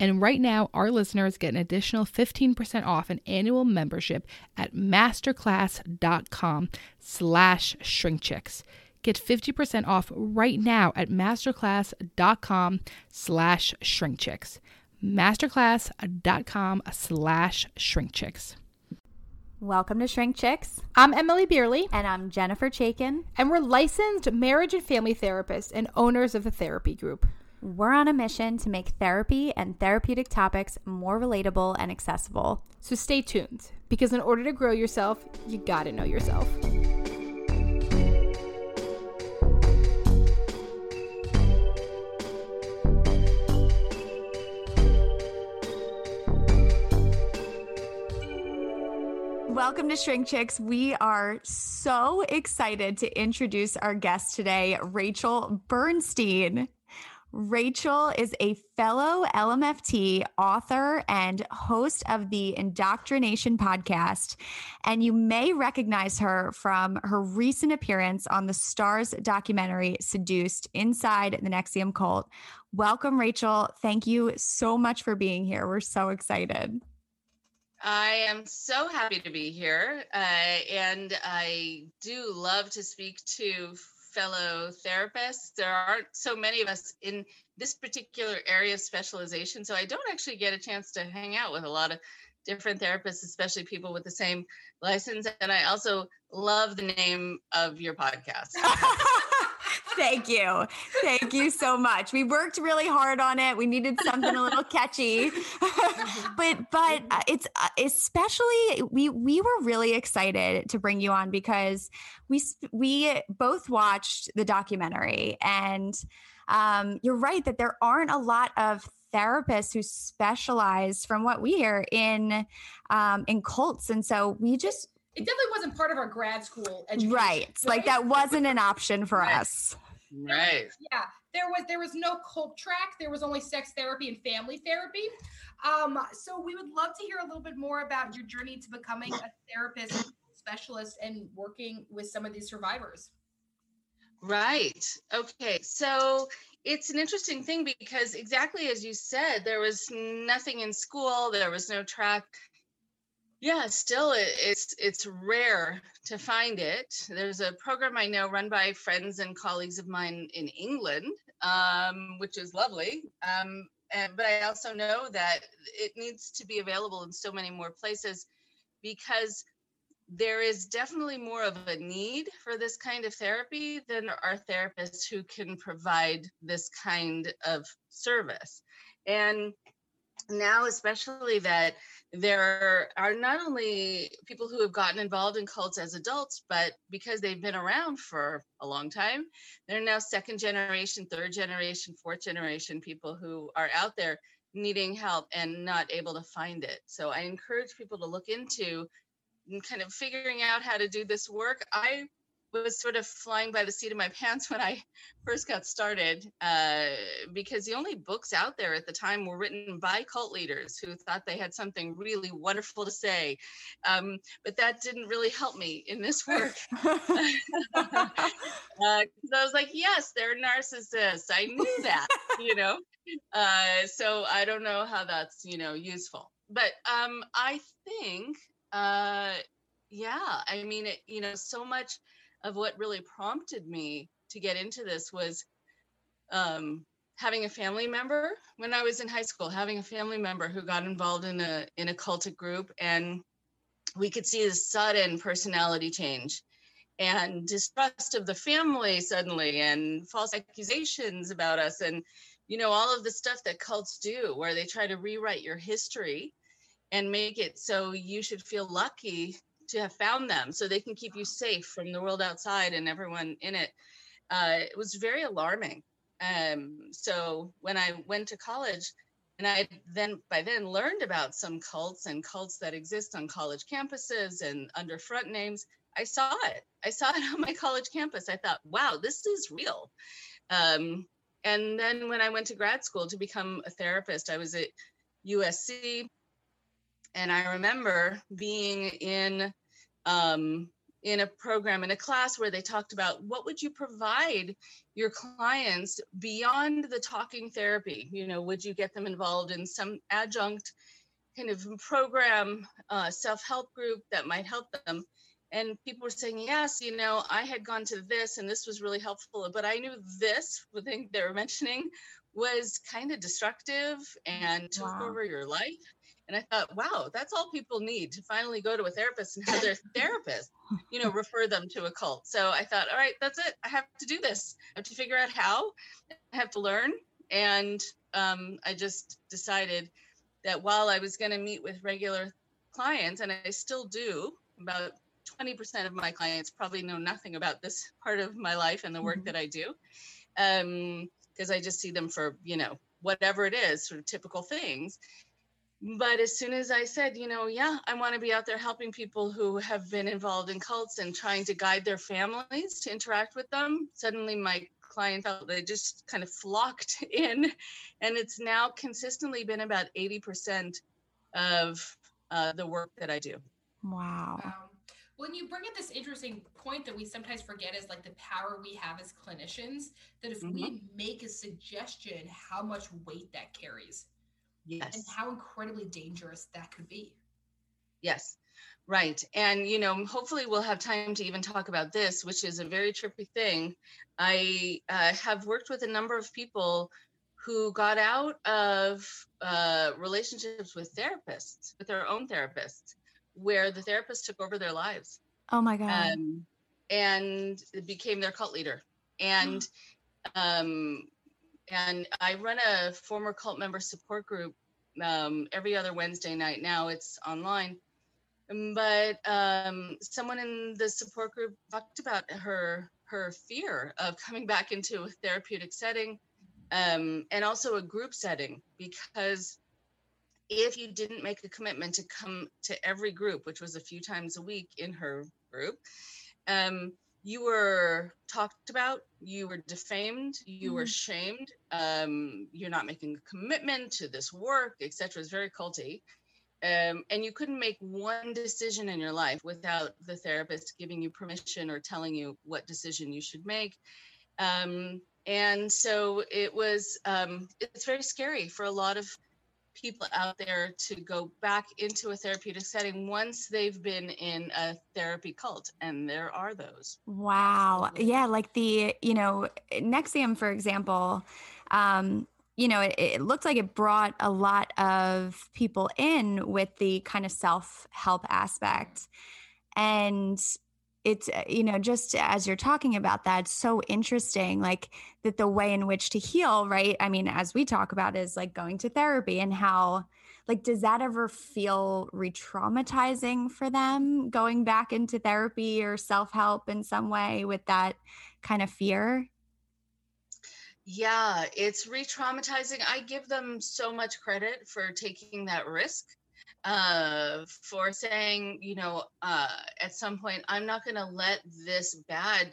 And right now, our listeners get an additional 15% off an annual membership at masterclass.com/shrinkchicks. Get 50% off right now at masterclass.com/shrinkchicks. Masterclass.com/shrinkchicks. Welcome to Shrink Chicks. I'm Emily Beerly. And I'm Jennifer Chaikin. And we're licensed marriage and family therapists and owners of the therapy group. We're on a mission to make therapy and therapeutic topics more relatable and accessible. So stay tuned, because in order to grow yourself, you gotta know yourself. Welcome to Shrink Chicks. We are so excited to introduce our guest today, Rachel Bernstein. Rachel is a fellow LMFT author and host of the Indoctrination Podcast, and you may recognize her from her recent appearance on the Starz documentary, Seduced: Inside the NXIVM Cult. Welcome, Rachel. Thank you so much for being here. We're so excited. I am so happy to be here, and I do love to speak to fellow therapists. There aren't so many of us in this particular area of specialization, so I don't actually get a chance to hang out with a lot of different therapists, especially people with the same license. And I also love the name of your podcast. Thank you. Thank you so much. We worked really hard on it. We needed something a little catchy, but it's especially, we were really excited to bring you on because we both watched the documentary, and you're right that there aren't a lot of therapists who specialize, from what we hear, in cults. And so we just, it definitely wasn't part of our grad school education. Right. Like that wasn't an option for us. Right. Yeah. There was no cult track. There was only sex therapy and family therapy. So we would love to hear a little bit more about your journey to becoming a therapist specialist and working with some of these survivors. Right. Okay. So it's an interesting thing because exactly as you said, there was nothing in school. There was no track. Yeah, still it's rare to find it. There's a program I know run by friends and colleagues of mine in England, which is lovely. But I also know that it needs to be available in so many more places because there is definitely more of a need for this kind of therapy than there are therapists who can provide this kind of service. And now, especially that there are not only people who have gotten involved in cults as adults, but because they've been around for a long time, they're now second generation, third generation, fourth generation people who are out there needing help and not able to find it. So I encourage people to look into kind of figuring out how to do this work. I was sort of flying by the seat of my pants when I first got started, because the only books out there at the time were written by cult leaders who thought they had something really wonderful to say. But that didn't really help me in this work. So I was like, yes, they're narcissists. I knew that, you know? So I don't know how that's, you know, useful. But I think, I mean, it, you know, so much of what really prompted me to get into this was having a family member when I was in high school, having a family member who got involved in a cultic group, and we could see a sudden personality change and distrust of the family suddenly, and false accusations about us, and, you know, all of the stuff that cults do where they try to rewrite your history and make it so you should feel lucky to have found them so they can keep you safe from the world outside and everyone in it. It was very alarming. So when I went to college, and I by then learned about some cults and cults that exist on college campuses and under front names, I saw it. I saw it on my college campus. I thought, wow, this is real. And then when I went to grad school to become a therapist, I was at USC. And I remember being in a program, in a class where they talked about what would you provide your clients beyond the talking therapy? You know, would you get them involved in some adjunct kind of program, self-help group that might help them? And people were saying, yes, you know, I had gone to this and this was really helpful, but I knew this, the thing they were mentioning, was kind of destructive and took over your life. And I thought, wow, that's all people need to finally go to a therapist and have their therapist, you know, refer them to a cult. So I thought, all right, that's it. I have to do this. I have to figure out how. I have to learn. And I just decided that while I was going to meet with regular clients, and I still do, about 20% of my clients probably know nothing about this part of my life and the work that I do, because I just see them for, you know, whatever it is, sort of typical things. But as soon as I said, you know, yeah, I want to be out there helping people who have been involved in cults and trying to guide their families to interact with them, suddenly my clientele, they just kind of flocked in. And it's now consistently been about 80% of the work that I do. Wow. When you bring up this interesting point that we sometimes forget is like the power we have as clinicians, that if we make a suggestion, how much weight that carries. Yes. And how incredibly dangerous that could be. Yes, right. And, you know, hopefully we'll have time to even talk about this, which is a very trippy thing. I have worked with a number of people who got out of relationships with therapists, with their own therapists, where the therapist took over their lives. Oh, my God. And became their cult leader. And, and I run a former cult member support group every other Wednesday night. Now it's online. But someone in the support group talked about her fear of coming back into a therapeutic setting and also a group setting, because if you didn't make a commitment to come to every group, which was a few times a week in her group, you were talked about, you were defamed, you were shamed, you're not making a commitment to this work, et cetera. It's very culty. And you couldn't make one decision in your life without the therapist giving you permission or telling you what decision you should make. And so it was, it's very scary for a lot of people out there to go back into a therapeutic setting once they've been in a therapy cult. And there are those. Wow. Yeah. Like the, you know, NXIVM, for example, you know, it looked like it brought a lot of people in with the kind of self-help aspect. And it's, you know, just as you're talking about that, it's so interesting, like that the way in which to heal, right? I mean, as we talk about is like going to therapy, and how, like, does that ever feel re-traumatizing for them, going back into therapy or self-help in some way with that kind of fear? Yeah, it's re-traumatizing. I give them so much credit for taking that risk. for saying, you know, at some point, I'm not going to let this bad,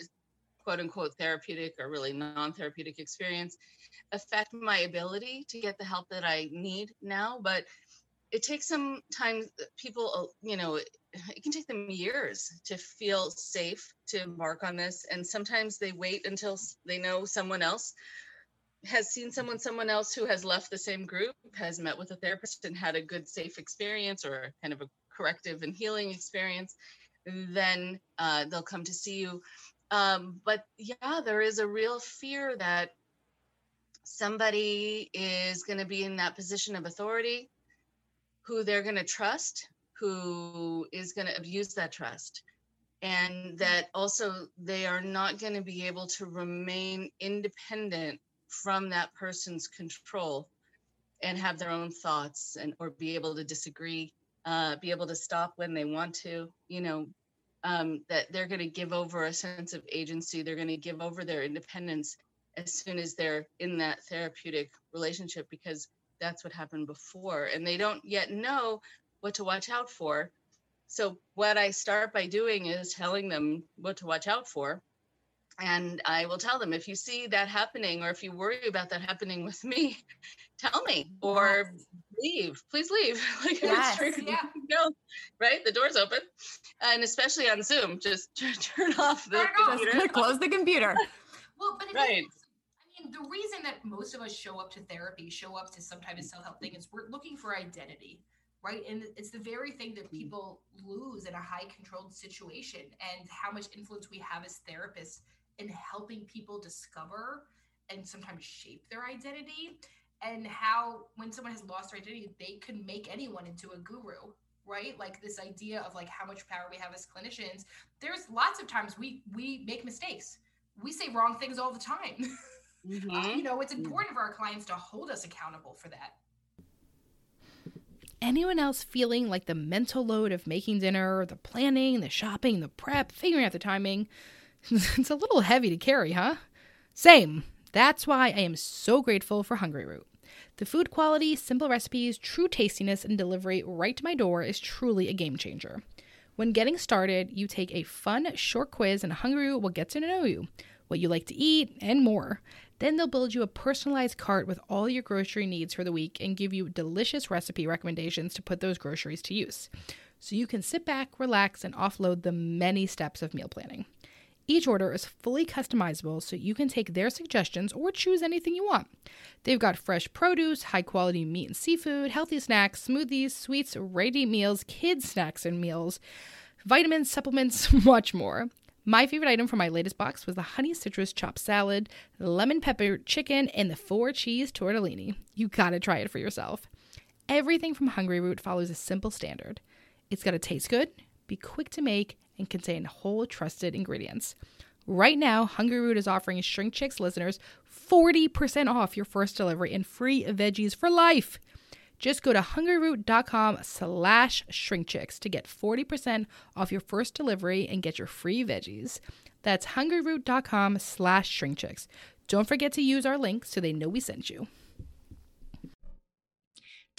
quote unquote, therapeutic or really non-therapeutic experience affect my ability to get the help that I need now. But it takes some time. People, you know, it can take them years to feel safe to embark on this. And sometimes they wait until they know someone else has seen someone else who has left the same group, has met with a therapist and had a good, safe experience or kind of a corrective and healing experience, then they'll come to see you. But yeah, there is a real fear that somebody is going to be in that position of authority who they're going to trust, who is going to abuse that trust. And that also they are not going to be able to remain independent from that person's control and have their own thoughts and or be able to disagree, be able to stop when they want to, you know, that they're going to give over a sense of agency. They're going to give over their independence as soon as they're in that therapeutic relationship, because that's what happened before. And they don't yet know what to watch out for. So what I start by doing is telling them what to watch out for. And I will tell them, if you see that happening, or if you worry about that happening with me, tell me, or leave, please leave. Like, yes, yeah. No, right? The door's open. And especially on Zoom, just turn off the computer. Close the computer. Well, but right. I mean, the reason that most of us show up to therapy, show up to some type of self-help thing is we're looking for identity, right? And it's the very thing that people lose in a high controlled situation, and how much influence we have as therapists in helping people discover and sometimes shape their identity, and how when someone has lost their identity, they can make anyone into a guru, right? Like this idea of like how much power we have as clinicians. There's lots of times we make mistakes. We say wrong things all the time. Mm-hmm. You know, it's important for our clients to hold us accountable for that. Anyone else feeling like the mental load of making dinner, the planning, the shopping, the prep, figuring out the timing? It's a little heavy to carry, huh? Same. That's why I am so grateful for Hungryroot. The food quality, simple recipes, true tastiness, and delivery right to my door is truly a game changer. When getting started, you take a fun, short quiz, and Hungryroot will get to know you, what you like to eat, and more. Then they'll build you a personalized cart with all your grocery needs for the week and give you delicious recipe recommendations to put those groceries to use, so you can sit back, relax, and offload the many steps of meal planning. Each order is fully customizable, so you can take their suggestions or choose anything you want. They've got fresh produce, high-quality meat and seafood, healthy snacks, smoothies, sweets, ready meals, kids' snacks and meals, vitamins, supplements, much more. My favorite item from my latest box was the honey citrus chopped salad, lemon pepper chicken, and the 4-cheese tortellini. You gotta try it for yourself. Everything from Hungryroot follows a simple standard. It's gotta taste good, be quick to make, and contain whole trusted ingredients. Right now, Hungryroot is offering Shrink Chicks listeners 40% off your first delivery and free veggies for life. Just go to hungryroot.com/shrinkchicks to get 40% off your first delivery and get your free veggies. That's hungryroot.com/shrinkchicks. Don't forget to use our link so they know we sent you.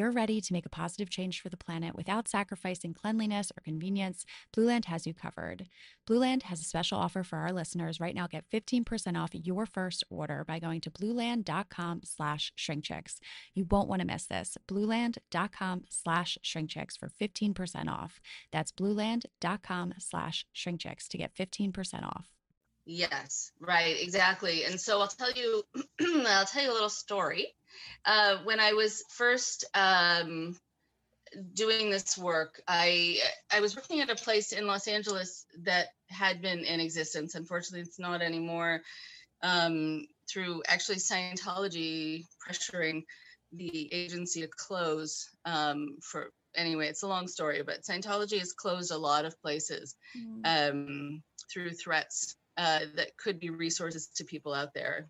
you're ready to make a positive change for the planet without sacrificing cleanliness or convenience, Blueland has you covered. Blueland has a special offer for our listeners. Right now, get 15% off your first order by going to blueland.com/shrinkchicks. You won't want to miss this. blueland.com/shrinkchicks for 15% off. That's blueland.com/shrinkchicks to get 15% off. Yes, right, exactly. And so I'll tell you, a little story. When I was first doing this work, I was working at a place in Los Angeles that had been in existence. Unfortunately, it's not anymore. Through actually Scientology pressuring the agency to close for. Anyway, it's a long story, but Scientology has closed a lot of places through threats that could be resources to people out there,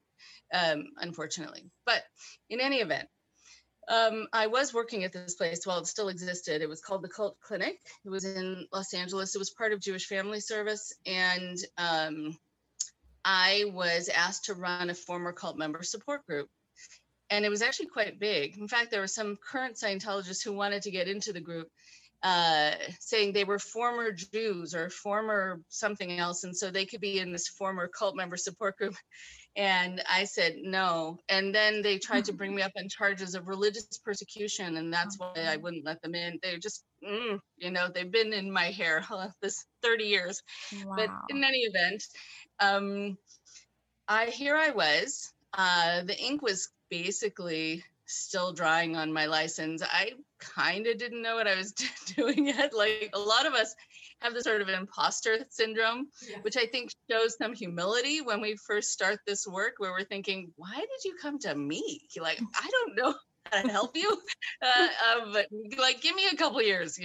unfortunately. But in any event, I was working at this place while it still existed. It was called the Cult Clinic. It was in Los Angeles. It was part of Jewish Family Service. And I was asked to run a former cult member support group. And it was actually quite big. In fact, there were some current Scientologists who wanted to get into the group, saying they were former Jews or former something else. And so they could be in this former cult member support group. And I said, no. And then they tried to bring me up on charges of religious persecution. And that's why I wouldn't let them in. They just, they've been in my hair this 30 years. Wow. But in any event, here I was. The ink was basically still drying on my license. I kind of didn't know what I was doing yet. Like, a lot of us have this sort of imposter syndrome, which I think shows some humility when we first start this work, where we're thinking, why did you come to me? Like, I don't know how to help you, but like, give me a couple years,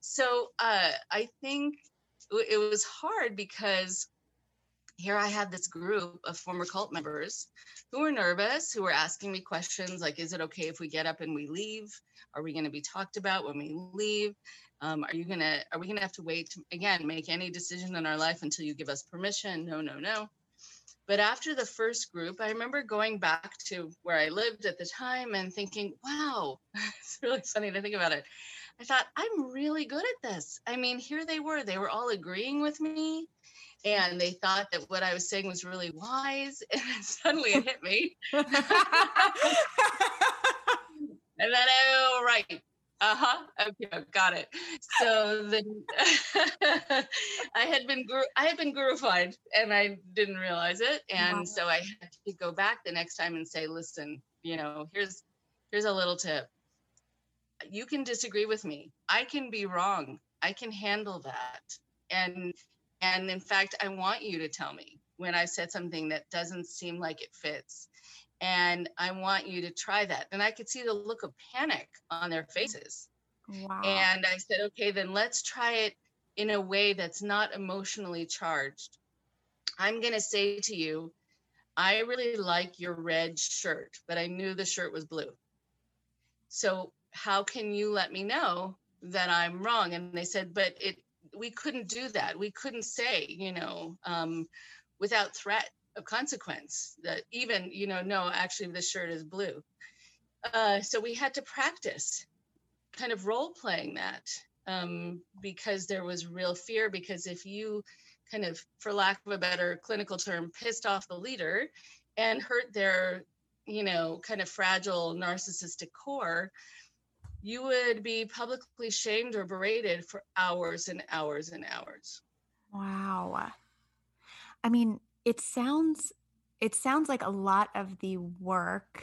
So I think it was hard because here I had this group of former cult members who were nervous, who were asking me questions like, is it okay if we get up and we leave? Are we going to be talked about when we leave? Are we going to have to wait to, again, make any decision in our life until you give us permission? No. But after the first group, I remember going back to where I lived at the time and thinking, wow, it's really funny to think about it. I thought, I'm really good at this. I mean, here they were all agreeing with me. And they thought that what I was saying was really wise. And then suddenly it hit me. And then, oh, right. Okay, got it. So then I had been gurufied and I didn't realize it. And so I had to go back the next time and say, listen, here's a little tip. You can disagree with me. I can be wrong. I can handle that. And in fact, I want you to tell me when I said something that doesn't seem like it fits. And I want you to try that. And I could see the look of panic on their faces. Wow. And I said, okay, then let's try it in a way that's not emotionally charged. I'm going to say to you, I really like your red shirt, but I knew the shirt was blue. So how can you let me know that I'm wrong? And they said, we couldn't do that. We couldn't say, without threat of consequence that even, no, actually the shirt is blue. So we had to practice kind of role playing that because there was real fear, because if you kind of, for lack of a better clinical term, pissed off the leader and hurt their, kind of fragile narcissistic core, you would be publicly shamed or berated for hours and hours and hours. Wow. I mean, it sounds like a lot of the work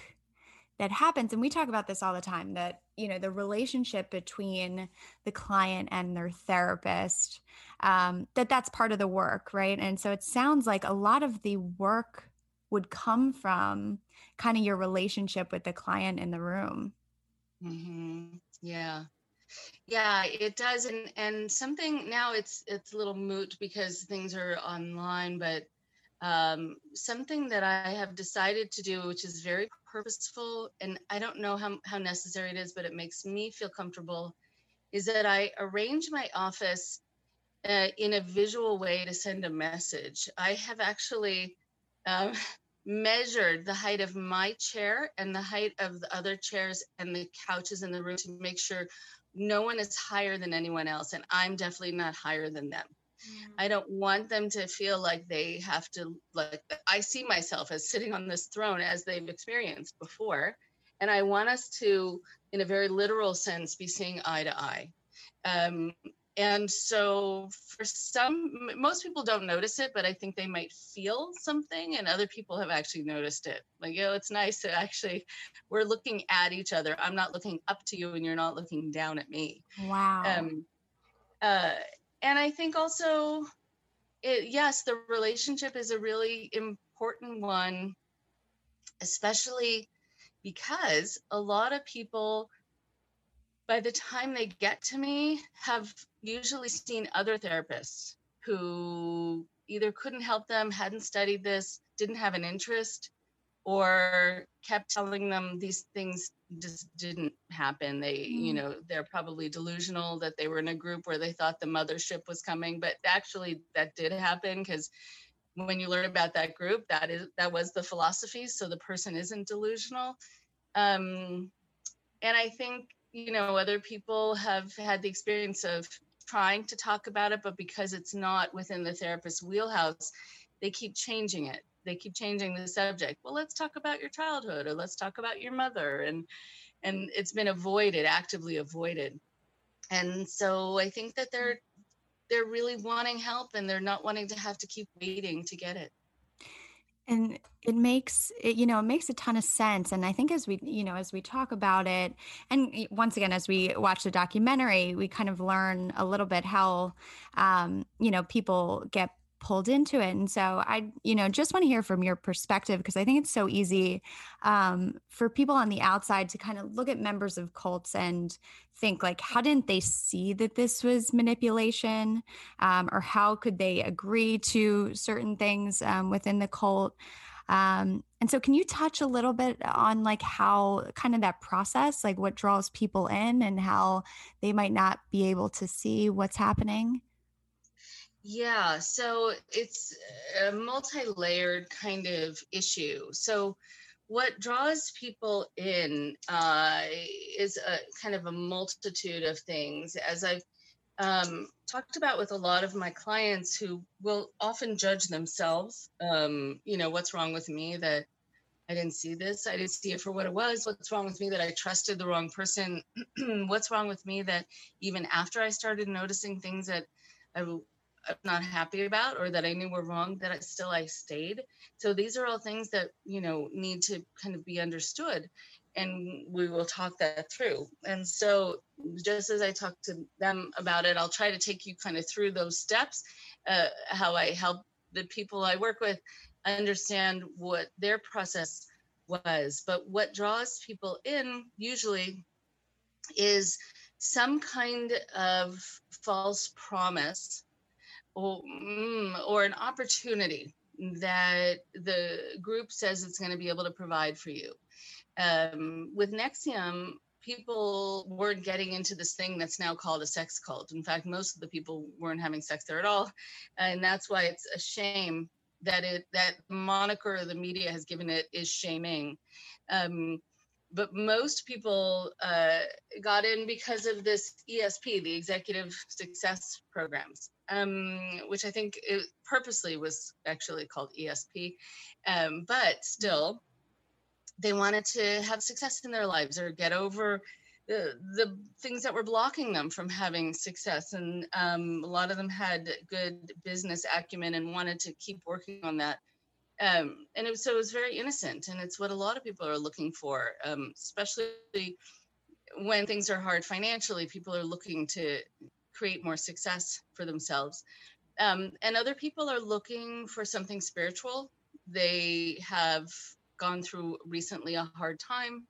that happens, and we talk about this all the time, that, the relationship between the client and their therapist, that's part of the work, right? And so it sounds like a lot of the work would come from kind of your relationship with the client in the room. Mm-hmm. Yeah, it does. And something now it's a little moot because things are online, but something that I have decided to do, which is very purposeful, and I don't know how necessary it is, but it makes me feel comfortable, is that I arrange my office in a visual way to send a message. I have actually measured the height of my chair and the height of the other chairs and the couches in the room to make sure no one is higher than anyone else. And I'm definitely not higher than them. I don't want them to feel like they have to, like, I see myself as sitting on this throne as they've experienced before. And I want us to, in a very literal sense, be seeing eye to eye. And so for some, most people don't notice it, but I think they might feel something, and other people have actually noticed it. Like, yo, it's nice that actually we're looking at each other. I'm not looking up to you and you're not looking down at me. Wow. And I think also, yes, the relationship is a really important one, especially because a lot of people, by the time they get to me, have usually seen other therapists who either couldn't help them, hadn't studied this, didn't have an interest, or kept telling them these things just didn't happen. They, you know, they're probably delusional that they were in a group where they thought the mothership was coming, but actually that did happen, because when you learn about that group, that was the philosophy. So the person isn't delusional. And I think, you know, other people have had the experience of trying to talk about it, but because it's not within the therapist's wheelhouse, they keep changing it. They keep changing the subject. Well, let's talk about your childhood, or let's talk about your mother. And it's been avoided, actively avoided. And so I think that they're really wanting help, and they're not wanting to have to keep waiting to get it. And it makes a ton of sense. And I think as we talk about it, and once again, as we watch the documentary, we kind of learn a little bit how, people get pulled into it. And so I, just want to hear from your perspective, because I think it's so easy for people on the outside to kind of look at members of cults and think, like, how didn't they see that this was manipulation? Or how could they agree to certain things within the cult? And so can you touch a little bit on, like, how kind of that process, like what draws people in and how they might not be able to see what's happening? Yeah, so it's a multi-layered kind of issue. So what draws people in is a kind of a multitude of things. As I've talked about with a lot of my clients who will often judge themselves, what's wrong with me that I didn't see this? I didn't see it for what it was. What's wrong with me that I trusted the wrong person? What's wrong with me that even after I started noticing things that I'm not happy about, or that I knew were wrong, that I stayed. So these are all things that, need to kind of be understood, and we will talk that through. And so just as I talk to them about it, I'll try to take you kind of through those steps, how I help the people I work with understand what their process was. But what draws people in usually is some kind of false promise or an opportunity that the group says it's going to be able to provide for you. With NXIVM, people weren't getting into this thing that's now called a sex cult. In fact, most of the people weren't having sex there at all. And that's why it's a shame that that moniker the media has given it is shaming. But most people got in because of this ESP, the Executive Success Programs, which I think it purposely was actually called ESP. But still, they wanted to have success in their lives or get over the things that were blocking them from having success. And a lot of them had good business acumen and wanted to keep working on that. So it was very innocent, and it's what a lot of people are looking for, especially when things are hard financially. People are looking to create more success for themselves. And other people are looking for something spiritual. They have gone through recently a hard time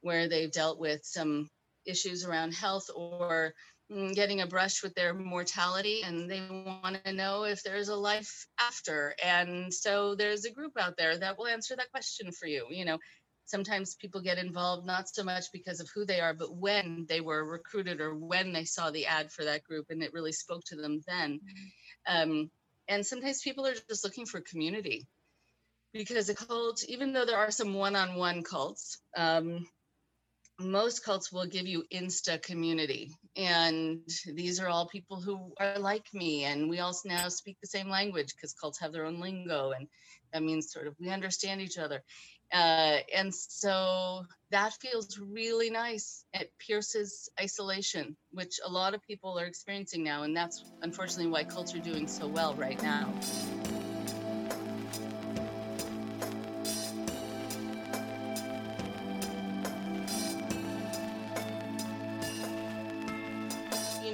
where they've dealt with some issues around health or getting a brush with their mortality, and they want to know if there's a life after. And so there's a group out there that will answer that question for you. You know, sometimes people get involved, not so much because of who they are, but when they were recruited or when they saw the ad for that group and it really spoke to them then. And sometimes people are just looking for community. because a cult, even though there are some one-on-one cults, most cults will give you Insta community. And these are all people who are like me. And we all now speak the same language because cults have their own lingo. And that means sort of we understand each other. And so that feels really nice. It pierces isolation, which a lot of people are experiencing now. And that's unfortunately why cults are doing so well right now.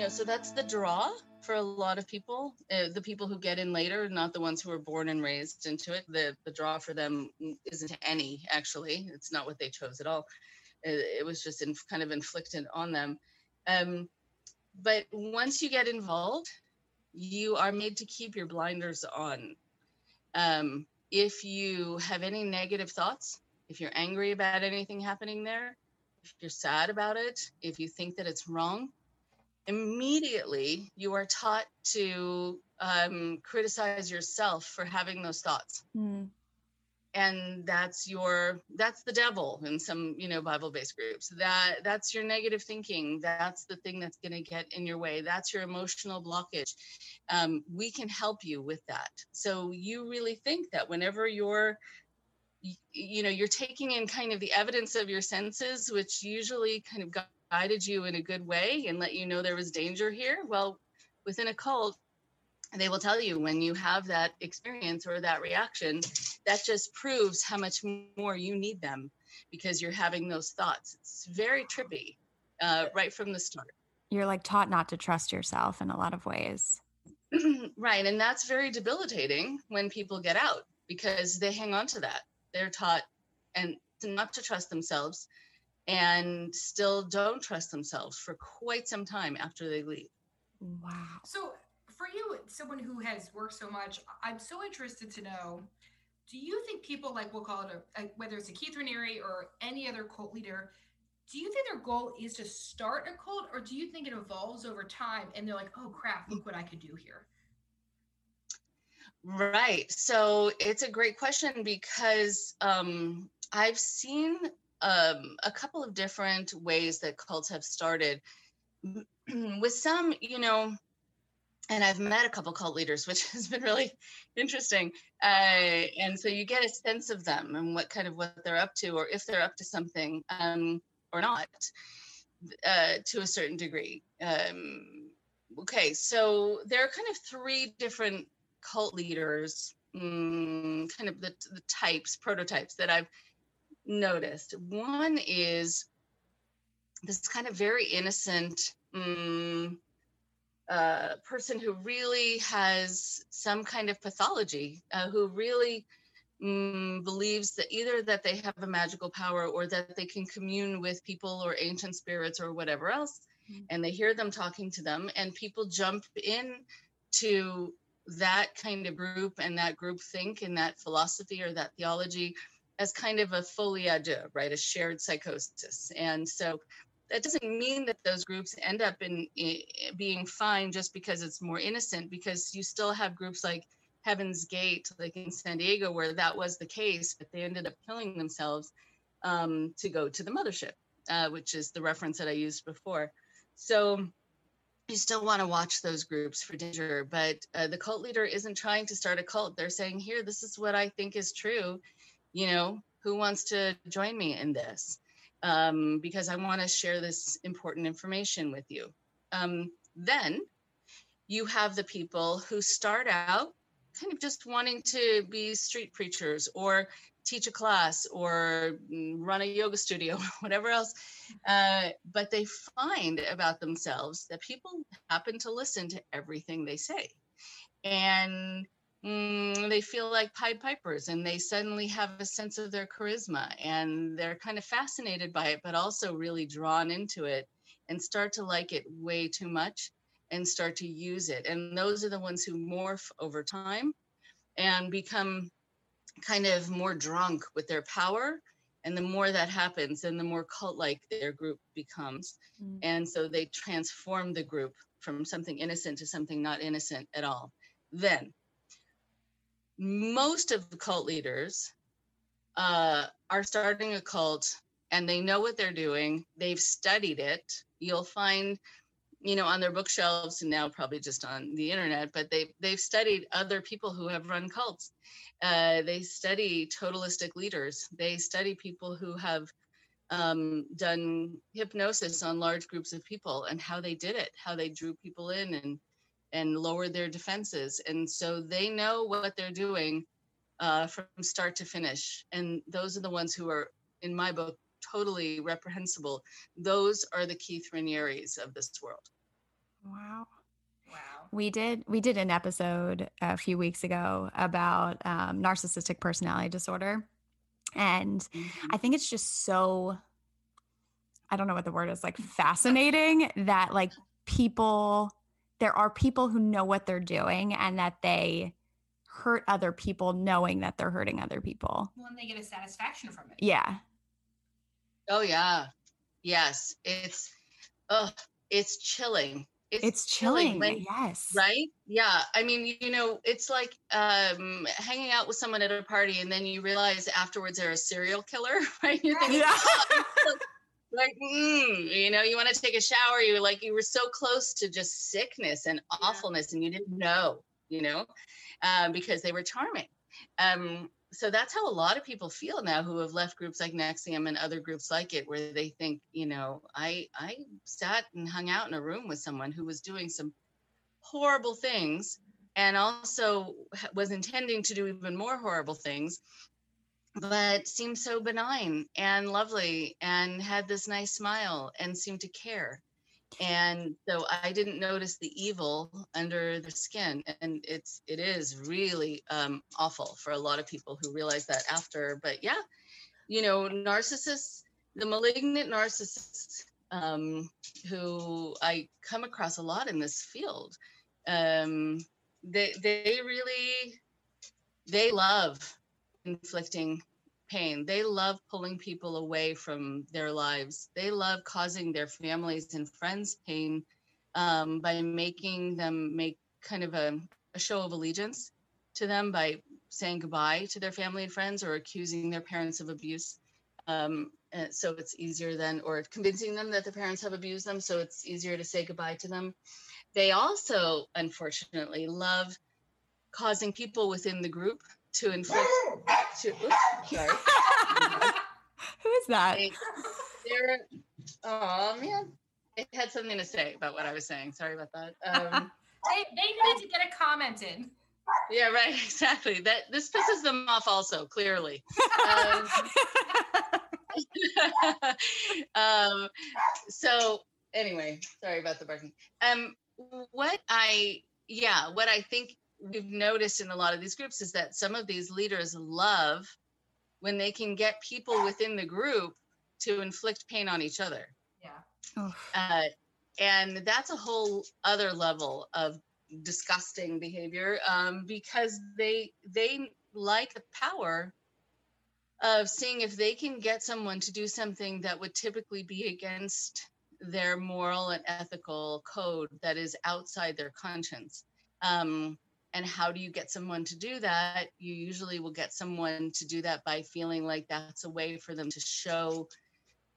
So that's the draw for a lot of people. The people who get in later, not the ones who were born and raised into it. The draw for them isn't any, actually. It's not what they chose at all. It was just kind of inflicted on them. But once you get involved, you are made to keep your blinders on. If you have any negative thoughts, if you're angry about anything happening there, if you're sad about it, if you think that it's wrong, immediately you are taught to criticize yourself for having those thoughts. And that's the devil in some Bible-based groups. That's your negative thinking. That's the thing that's going to get in your way. That's your emotional blockage. We can help you with that. So you really think that whenever you're taking in kind of the evidence of your senses, which usually kind of guided you in a good way and let you know there was danger here. Well, within a cult, they will tell you when you have that experience or that reaction, that just proves how much more you need them because you're having those thoughts. It's very trippy right from the start. You're like taught not to trust yourself in a lot of ways. Right. And that's very debilitating when people get out because they hang on to that. They're taught and not to trust themselves, and still don't trust themselves for quite some time after they leave. Wow. So for you, someone who has worked so much, I'm so interested to know, do you think people like, we'll call it whether it's a Keith Raniere or any other cult leader, do you think their goal is to start a cult, or do you think it evolves over time and they're like, oh crap, look what I could do here? Right. So it's a great question because I've seen a couple of different ways that cults have started. With some, and I've met a couple cult leaders, which has been really interesting. And so you get a sense of them and what they're up to, or if they're up to something or not, to a certain degree. Okay, so there are kind of three different cult leaders, kind of the prototypes that I've noticed. One is this kind of very innocent person who really has some kind of pathology, who really believes that either that they have a magical power or that they can commune with people or ancient spirits or whatever else, and they hear them talking to them, and people jump in to that kind of group and that group think and that philosophy or that theology as kind of a folie à deux, right? A shared psychosis. And so that doesn't mean that those groups end up in being fine just because it's more innocent, because you still have groups like Heaven's Gate, like in San Diego, where that was the case, but they ended up killing themselves to go to the mothership, which is the reference that I used before. So you still want to watch those groups for danger, but the cult leader isn't trying to start a cult. They're saying, here, this is what I think is true. Who wants to join me in this? Because I want to share this important information with you. Then you have the people who start out kind of just wanting to be street preachers or teach a class or run a yoga studio or whatever else. But they find about themselves that people happen to listen to everything they say. And they feel like Pied Pipers, and they suddenly have a sense of their charisma, and they're kind of fascinated by it, but also really drawn into it and start to like it way too much and start to use it. And those are the ones who morph over time and become kind of more drunk with their power. And the more that happens, then the more cult-like their group becomes. And so they transform the group from something innocent to something not innocent at all. Then most of the cult leaders are starting a cult and they know what they're doing. They've studied it. You'll find, you know, on their bookshelves and now probably just on the internet, but they've studied other people who have run cults. They study totalistic leaders. They study people who have done hypnosis on large groups of people and how they did it, how they drew people in and lowered their defenses. And so they know what they're doing from start to finish. And those are the ones who are, in my book, totally reprehensible. Those are the Keith Ranieres of this world. Wow. Wow. We did an episode a few weeks ago about narcissistic personality disorder. And mm-hmm. I think it's just so, I don't know what the word is, like fascinating that like people, there are people who know what they're doing and that they hurt other people knowing that they're hurting other people. Well, and they get a satisfaction from it. Yeah. Oh yeah. Yes. It's chilling. It's chilling. When, yes. Right. Yeah. I mean, you know, it's like hanging out with someone at a party and then you realize afterwards they're a serial killer, right? You're thinking, yeah. Oh, like, you know, you want to take a shower. You're like, you were so close to just sickness and awfulness and you didn't know, you know, because they were charming. So that's how a lot of people feel now who have left groups like NXIVM and other groups like it, where they think, you know, I sat and hung out in a room with someone who was doing some horrible things and also was intending to do even more horrible things, but seemed so benign and lovely and had this nice smile and seemed to care. And so I didn't notice the evil under the skin. And it is really awful for a lot of people who realize that after. But yeah, you know, narcissists, the malignant narcissists who I come across a lot in this field, they love inflicting pain. They love pulling people away from their lives. They love causing their families and friends pain by making them make kind of a show of allegiance to them by saying goodbye to their family and friends or accusing their parents of abuse. So it's easier then, or convincing them that the parents have abused them, so it's easier to say goodbye to them. They also, unfortunately, love causing people within the group to inflict... oops, sorry. Who is that? Oh man, it had something to say about what I was saying. Sorry about that. They needed to get a comment in. Yeah, right. Exactly. That this pisses them off. Also, clearly. So anyway, sorry about the barking. What I think we've noticed in a lot of these groups is that some of these leaders love when they can get people within the group to inflict pain on each other. Yeah. Oh. And that's a whole other level of disgusting behavior because they like the power of seeing if they can get someone to do something that would typically be against their moral and ethical code that is outside their conscience. And how do you get someone to do that? You usually will get someone to do that by feeling like that's a way for them to show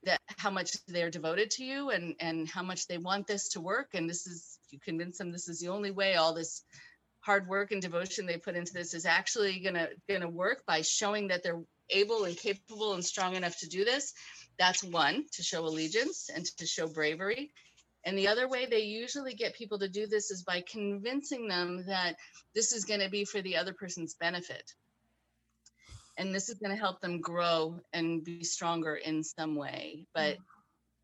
that how much they're devoted to you and how much they want this to work. And this is, you convince them this is the only way all this hard work and devotion they put into this is actually gonna work by showing that they're able and capable and strong enough to do this. That's one, to show allegiance and to show bravery. And the other way they usually get people to do this is by convincing them that this is going to be for the other person's benefit. And this is going to help them grow and be stronger in some way. But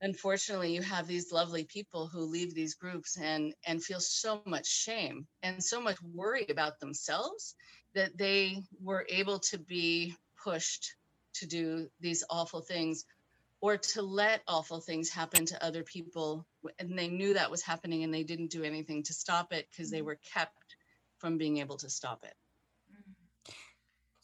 unfortunately, you have these lovely people who leave these groups and feel so much shame and so much worry about themselves that they were able to be pushed to do these awful things or to let awful things happen to other people. And they knew that was happening and they didn't do anything to stop it because they were kept from being able to stop it.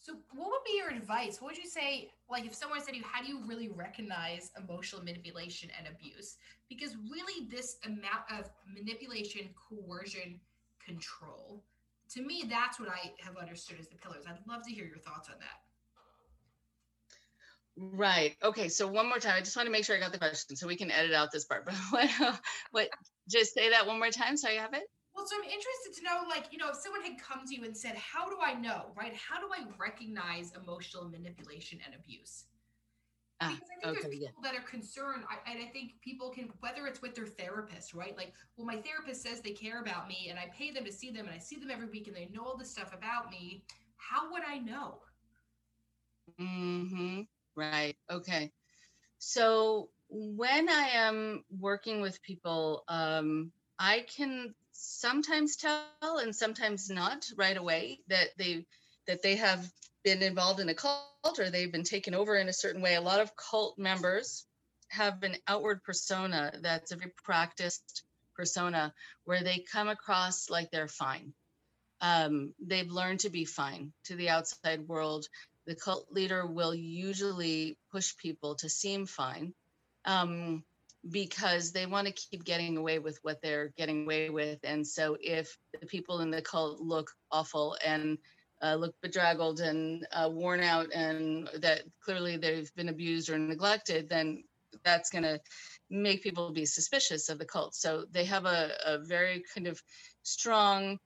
So what would be your advice? What would you say, like if someone said to you, how do you really recognize emotional manipulation and abuse? Because really this amount of manipulation, coercion, control, to me, that's what I have understood as the pillars. I'd love to hear your thoughts on that. Right. Okay. So one more time, I just want to make sure I got the question so we can edit out this part, but what just say that one more time. So you have it. Well, so I'm interested to know, like, you know, if someone had come to you and said, how do I know, right? How do I recognize emotional manipulation and abuse? Because I think there's people that are concerned, and I think people can, whether it's with their therapist, right? Like, well, my therapist says they care about me and I pay them to see them and I see them every week and they know all this stuff about me. How would I know? Mm-hmm. Right. Okay. So when I am working with people, I can sometimes tell and sometimes not right away that they have been involved in a cult or they've been taken over in a certain way. A lot of cult members have an outward persona that's a very practiced persona where they come across like they're fine. They've learned to be fine to the outside world. The cult leader will usually push people to seem fine because they want to keep getting away with what they're getting away with. And so if the people in the cult look awful and look bedraggled and worn out and that clearly they've been abused or neglected, then that's going to make people be suspicious of the cult. So they have a very kind of strong,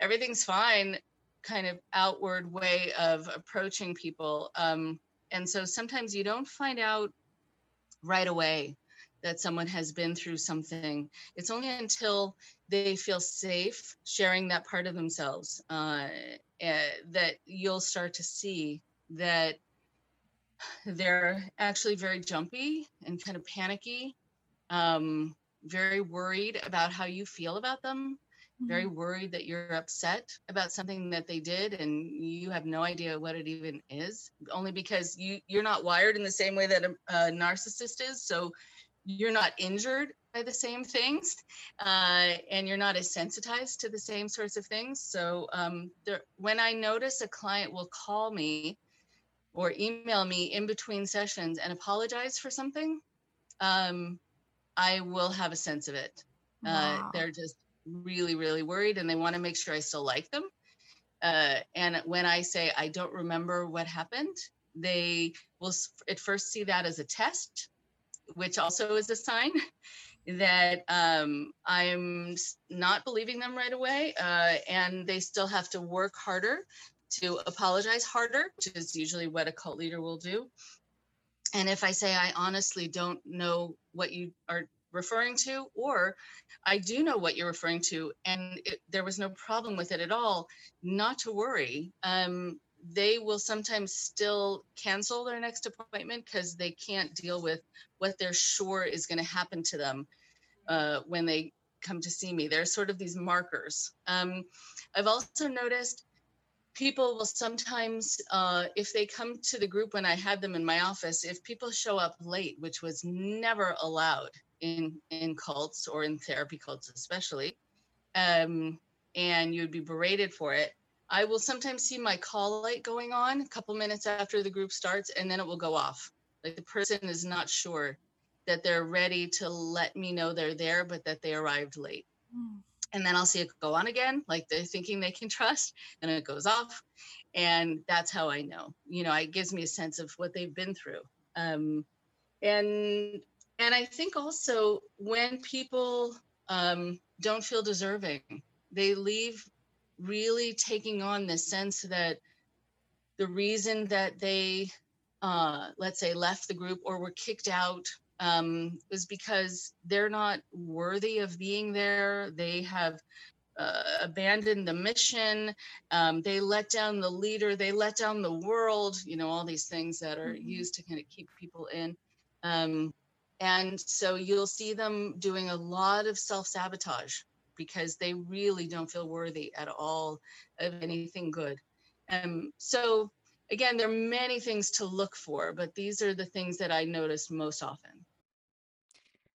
everything's fine, kind of outward way of approaching people. And so sometimes you don't find out right away that someone has been through something. It's only until they feel safe sharing that part of themselves that you'll start to see that they're actually very jumpy and kind of panicky, very worried about how you feel about them. Very worried that you're upset about something that they did and you have no idea what it even is, only because you're not wired in the same way that a narcissist is. So you're not injured by the same things and you're not as sensitized to the same sorts of things. So when I notice a client will call me or email me in between sessions and apologize for something, I will have a sense of it. Wow. They're just really, really worried and they want to make sure I still like them. And when I say, I don't remember what happened, they will at first see that as a test, which also is a sign that I'm not believing them right away. And they still have to work harder to apologize harder, which is usually what a cult leader will do. And if I say, I honestly don't know what you are referring to, or I do know what you're referring to, and there was no problem with it at all, not to worry. They will sometimes still cancel their next appointment because they can't deal with what they're sure is going to happen to them when they come to see me. There are sort of these markers. I've also noticed people will sometimes, if they come to the group when I had them in my office, if people show up late, which was never allowed in cults or in therapy cults especially, and you'd be berated for it, I will sometimes see my call light going on a couple minutes after the group starts, and then it will go off. Like the person is not sure that they're ready to let me know they're there, but that they arrived late. Mm. And then I'll see it go on again, like they're thinking they can trust, and it goes off. And that's how I know, you know, it gives me a sense of what they've been through. And I think also when people don't feel deserving, they leave really taking on this sense that the reason that they, let's say, left the group or were kicked out was because they're not worthy of being there. They have abandoned the mission. They let down the leader. They let down the world, you know, all these things that are used to kind of keep people in. And so you'll see them doing a lot of self-sabotage because they really don't feel worthy at all of anything good. So again, there are many things to look for, but these are the things that I notice most often.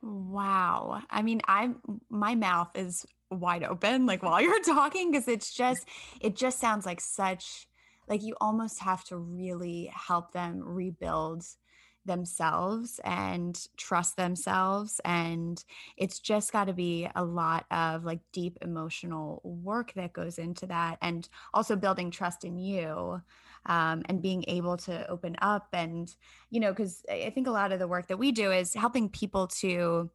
Wow. I mean, my mouth is wide open, like while you're talking, because it just sounds like such, like you almost have to really help them rebuild themselves and trust themselves. And it's just got to be a lot of like deep emotional work that goes into that. And also building trust in you. And being able to open up and, you know, because I think a lot of the work that we do is helping people to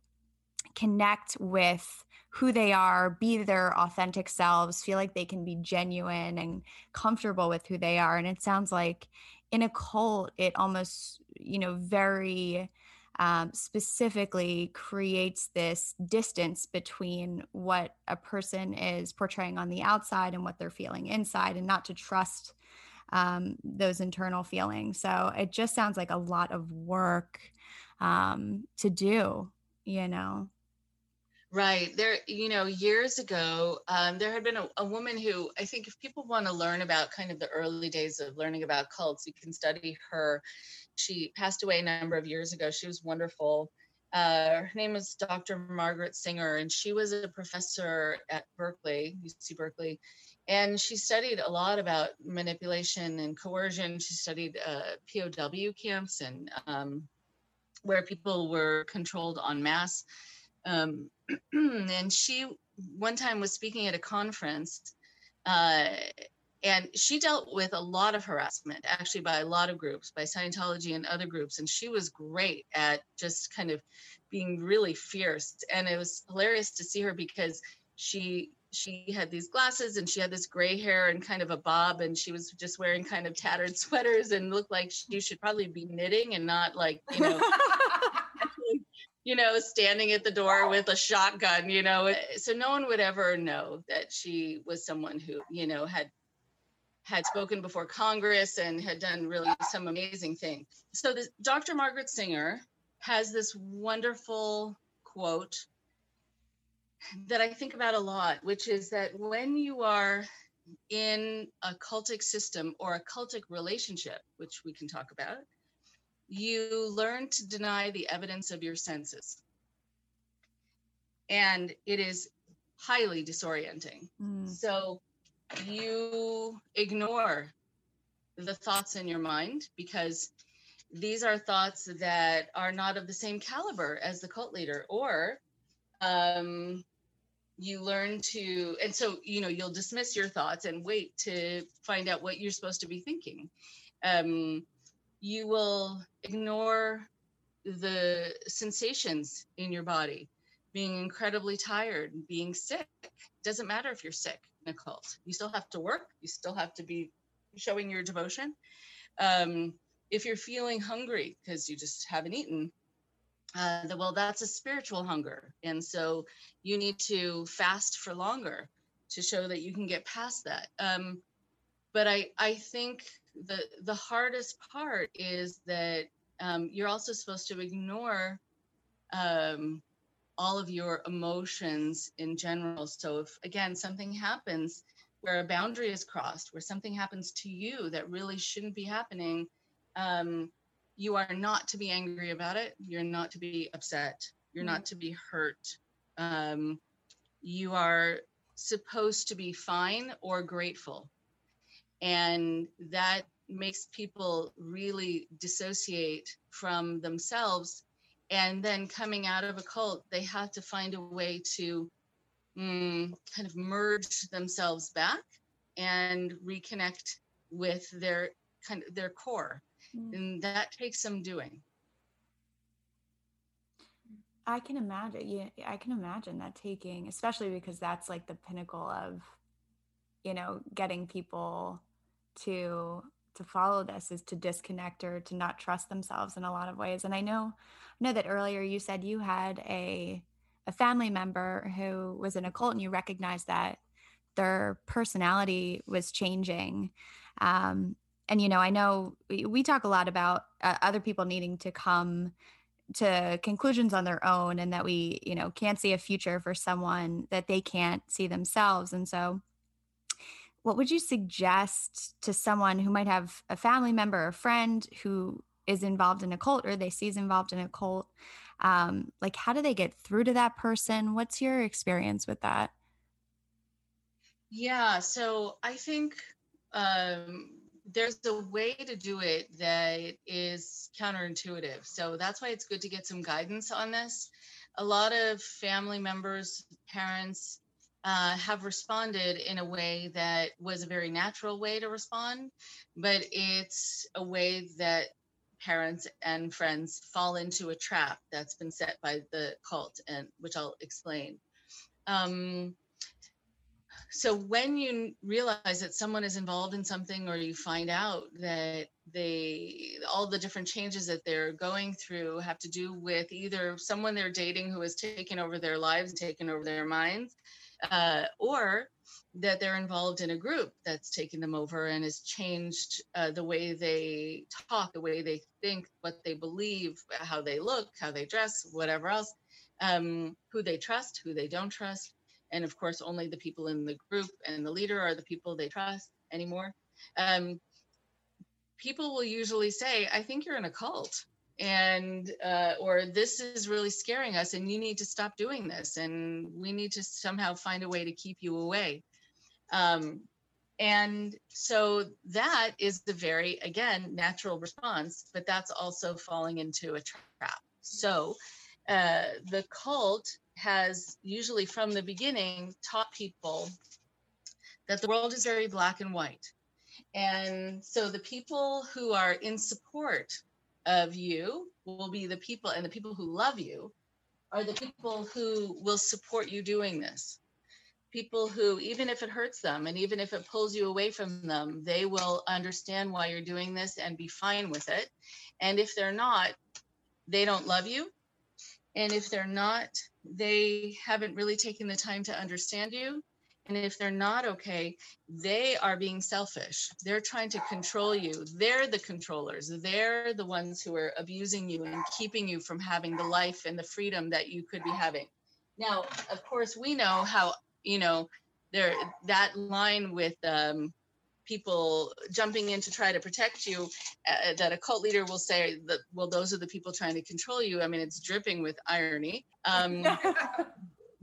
connect with who they are, be their authentic selves, feel like they can be genuine and comfortable with who they are. And it sounds like in a cult, it almost, you know, very specifically creates this distance between what a person is portraying on the outside and what they're feeling inside, and not to trust those internal feelings. So it just sounds like a lot of work to do, you know? Right. There, you know, years ago, there had been a woman who, I think if people want to learn about kind of the early days of learning about cults, you can study her. She passed away a number of years ago. She was wonderful. Her name was Dr. Margaret Singer, and she was a professor at Berkeley, UC Berkeley. And she studied a lot about manipulation and coercion. She studied POW camps and where people were controlled en masse. And she one time was speaking at a conference and she dealt with a lot of harassment, actually by a lot of groups, by Scientology and other groups. And she was great at just kind of being really fierce. And it was hilarious to see her because she had these glasses and she had this gray hair and kind of a bob, and she was just wearing kind of tattered sweaters and looked like she should probably be knitting and not like, you know, you know, standing at the door with a shotgun, you know. So no one would ever know that she was someone who, you know, had spoken before Congress and had done really some amazing things. So this, Dr. Margaret Singer has this wonderful quote that I think about a lot, which is that when you are in a cultic system or a cultic relationship, which we can talk about, you learn to deny the evidence of your senses. And it is highly disorienting. Mm. So you ignore the thoughts in your mind because these are thoughts that are not of the same caliber as the cult leader, or you learn to, and so, you know, you'll dismiss your thoughts and wait to find out what you're supposed to be thinking. You will ignore the sensations in your body, being incredibly tired, being sick. Doesn't matter if you're sick in a cult. You still have to work. You still have to be showing your devotion. If you're feeling hungry because you just haven't eaten, well, that's a spiritual hunger. And so you need to fast for longer to show that you can get past that. But I think the hardest part is that you're also supposed to ignore all of your emotions in general. So if, again, something happens where a boundary is crossed, where something happens to you that really shouldn't be happening, you are not to be angry about it. You're not to be upset. You're not to be hurt. You are supposed to be fine or grateful. And that makes people really dissociate from themselves. And then coming out of a cult, they have to find a way to kind of merge themselves back and reconnect with their kind of their core. And that takes some doing. I can imagine. Yeah, I can imagine that taking, especially because that's like the pinnacle of, you know, getting people to follow this, is to disconnect or to not trust themselves in a lot of ways. And I know that earlier you said you had a family member who was in a cult, and you recognized that their personality was changing. And, you know, I know we talk a lot about other people needing to come to conclusions on their own, and that we, you know, can't see a future for someone that they can't see themselves. And so what would you suggest to someone who might have a family member or a friend who is involved in a cult, or they see is involved in a cult? Like, how do they get through to that person? What's your experience with that? Yeah, so I think there's a way to do it that is counterintuitive. So that's why it's good to get some guidance on this. A lot of family members, parents, have responded in a way that was a very natural way to respond, but it's a way that parents and friends fall into a trap that's been set by the cult, and which I'll explain. So when you realize that someone is involved in something, or you find out that all the different changes that they're going through have to do with either someone they're dating who has taken over their lives, taken over their minds, or that they're involved in a group that's taken them over and has changed the way they talk, the way they think, what they believe, how they look, how they dress, whatever else, who they trust, who they don't trust. And of course, only the people in the group and the leader are the people they trust anymore. People will usually say, I think you're in a cult, and or this is really scaring us, and you need to stop doing this, and we need to somehow find a way to keep you away. And so that is the very, again, natural response, but that's also falling into a trap. So the cult has usually from the beginning taught people that the world is very black and white. And so the people who are in support of you will be the people, and the people who love you are the people who will support you doing this. People who, even if it hurts them and even if it pulls you away from them, they will understand why you're doing this and be fine with it. And if they're not, they don't love you. And if they're not, they haven't really taken the time to understand you. And if they're not okay, they are being selfish. They're trying to control you. They're the controllers. They're the ones who are abusing you and keeping you from having the life and the freedom that you could be having. Now, of course, we know how, you know, there that line with people jumping in to try to protect you, that a cult leader will say that, well, those are the people trying to control you. I mean, it's dripping with irony.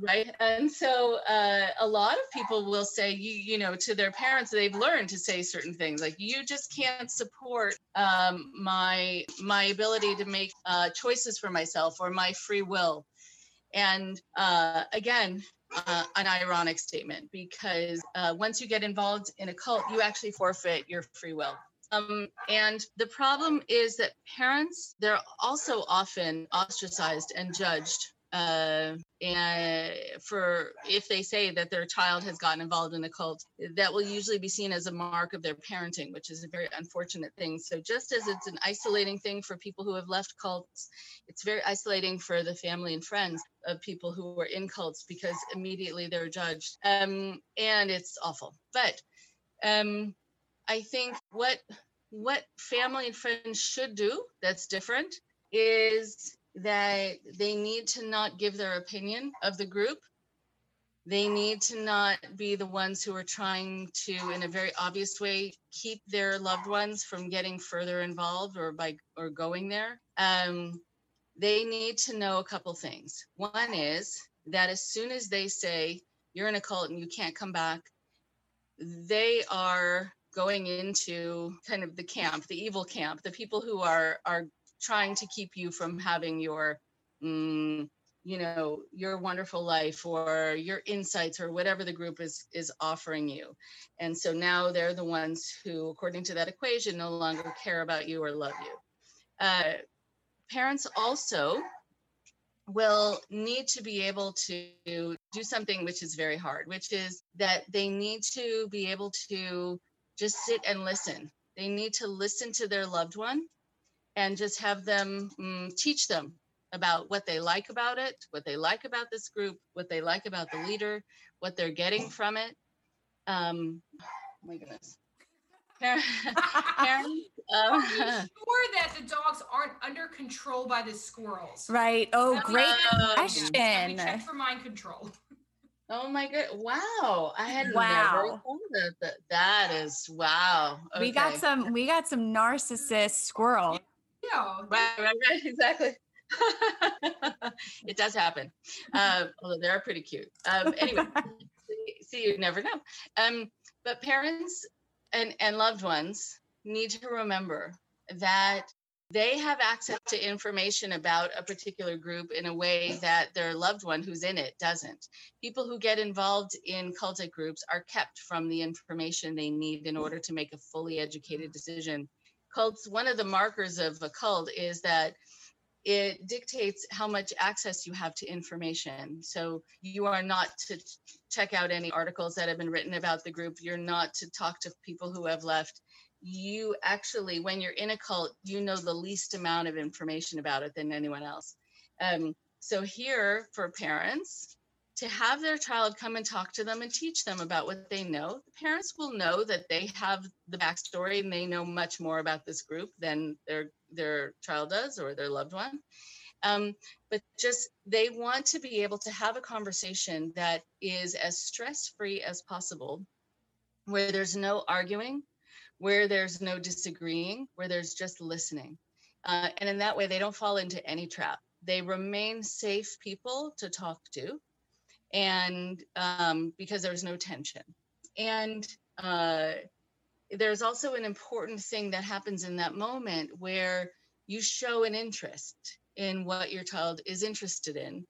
Right. And so a lot of people will say, you know, to their parents, they've learned to say certain things like, you just can't support my ability to make choices for myself or my free will. And again, an ironic statement, because once you get involved in a cult, you actually forfeit your free will. And the problem is that parents, they're also often ostracized and judged and for if they say that their child has gotten involved in a cult, that will usually be seen as a mark of their parenting, which is a very unfortunate thing. So just as it's an isolating thing for people who have left cults, it's very isolating for the family and friends of people who were in cults, because immediately they're judged. And it's awful. But I think what family and friends should do that's different is that they need to not give their opinion of the group. They need to not be the ones who are trying to, in a very obvious way, keep their loved ones from getting further involved or going there. They need to know a couple things. One is that as soon as they say you're in a cult and you can't come back, they are going into kind of the camp, the evil camp, the people who are trying to keep you from having your, you know, your wonderful life or your insights or whatever the group is offering you. And so now they're the ones who, according to that equation, no longer care about you or love you. Parents also will need to be able to do something which is very hard, which is that they need to be able to just sit and listen. They need to listen to their loved one and just have them teach them about what they like about it, what they like about this group, what they like about the leader, what they're getting from it. Oh my goodness. Karen, are you sure that the dogs aren't under control by the squirrels? Right. Oh, great question. Let me check for mind control. Oh my good! Wow, I had never thought of that. That is wow. Okay. We got some narcissist squirrel. No. Right, exactly. It does happen. Although they're pretty cute. Anyway, see, you never know. But parents and loved ones need to remember that they have access to information about a particular group in a way that their loved one who's in it doesn't. People who get involved in cultic groups are kept from the information they need in order to make a fully educated decision. Cults, one of the markers of a cult is that it dictates how much access you have to information. So you are not to check out any articles that have been written about the group. You're not to talk to people who have left. You actually, when you're in a cult, you know the least amount of information about it than anyone else. So here for parents to have their child come and talk to them and teach them about what they know, the parents will know that they have the backstory and they know much more about this group than their child does or their loved one. But just, they want to be able to have a conversation that is as stress-free as possible, where there's no arguing, where there's no disagreeing, where there's just listening. And in that way, they don't fall into any trap. They remain safe people to talk to, and because there's no tension. And there's also an important thing that happens in that moment where you show an interest in what your child is interested in.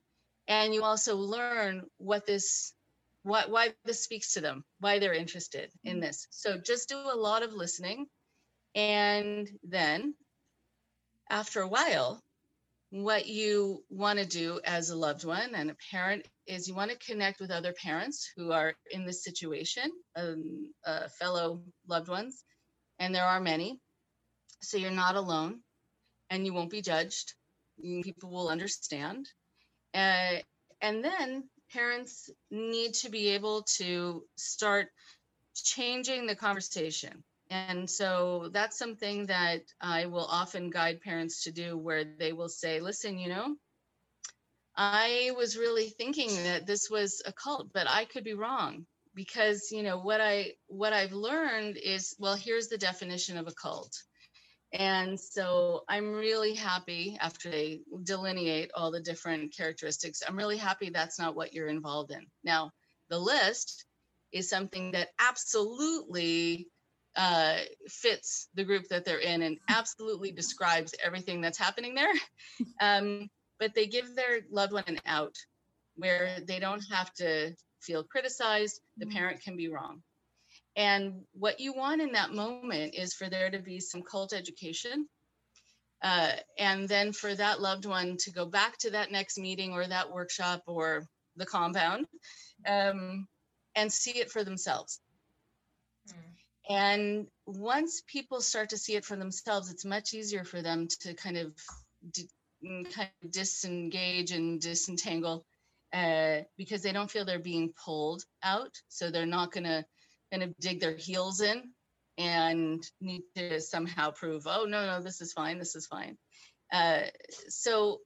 And you also learn what this why this speaks to them, why they're interested in this. So just do a lot of listening. And then after a while, what you want to do as a loved one and a parent is you want to connect with other parents who are in this situation, fellow loved ones, and there are many. So you're not alone and you won't be judged. People will understand. And then parents need to be able to start changing the conversation. And so that's something that I will often guide parents to do, where they will say, listen, you know, I was really thinking that this was a cult, but I could be wrong, because, you know, what I've learned is, well, here's the definition of a cult. And so I'm really happy, after they delineate all the different characteristics, I'm really happy that's not what you're involved in. Now, the list is something that absolutely fits the group that they're in and absolutely describes everything that's happening there. But they give their loved one an out where they don't have to feel criticized. The parent can be wrong. And what you want in that moment is for there to be some cult education. And then for that loved one to go back to that next meeting or that workshop or the compound and see it for themselves. Mm. And once people start to see it for themselves, it's much easier for them to kind of disengage and disentangle because they don't feel they're being pulled out. So they're not going to kind of dig their heels in and need to somehow prove, oh, no, this is fine. So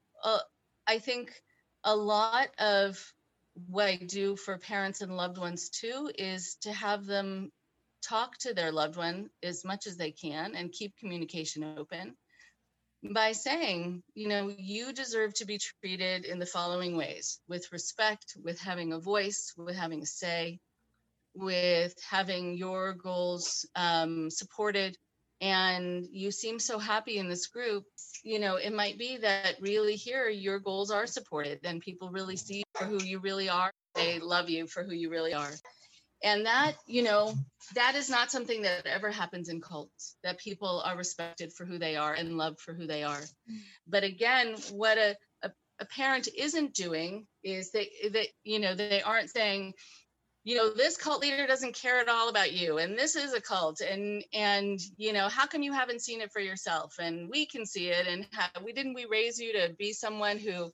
I think a lot of what I do for parents and loved ones too is to have them talk to their loved one as much as they can and keep communication open by saying, you know, you deserve to be treated in the following ways: with respect, with having a voice, with having a say, with having your goals supported. And you seem so happy in this group. You know, it might be that really here your goals are supported and people really see you for who you really are. They love you for who you really are. And that, you know, that is not something that ever happens in cults, that people are respected for who they are and loved for who they are. But again, what a parent isn't doing is they, you know, they aren't saying, you know, this cult leader doesn't care at all about you, and this is a cult, and you know, how come you haven't seen it for yourself? And we can see it, and we raise you to be someone who,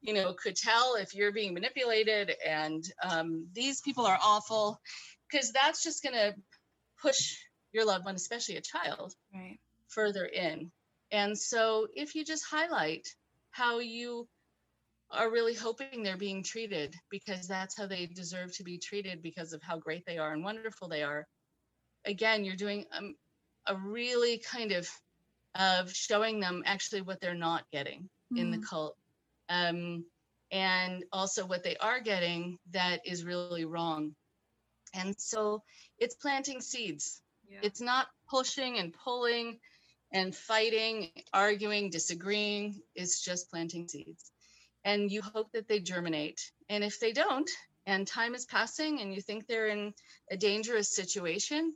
you know, could tell if you're being manipulated, and these people are awful, because that's just going to push your loved one, especially a child, right, further in. And so if you just highlight how you are really hoping they're being treated, because that's how they deserve to be treated, because of how great they are and wonderful they are. Again, you're doing a really kind of showing them actually what they're not getting in the cult, and also what they are getting that is really wrong. And so it's planting seeds. Yeah. It's not pushing and pulling and fighting, arguing, disagreeing. It's just planting seeds. And you hope that they germinate. And if they don't, and time is passing and you think they're in a dangerous situation,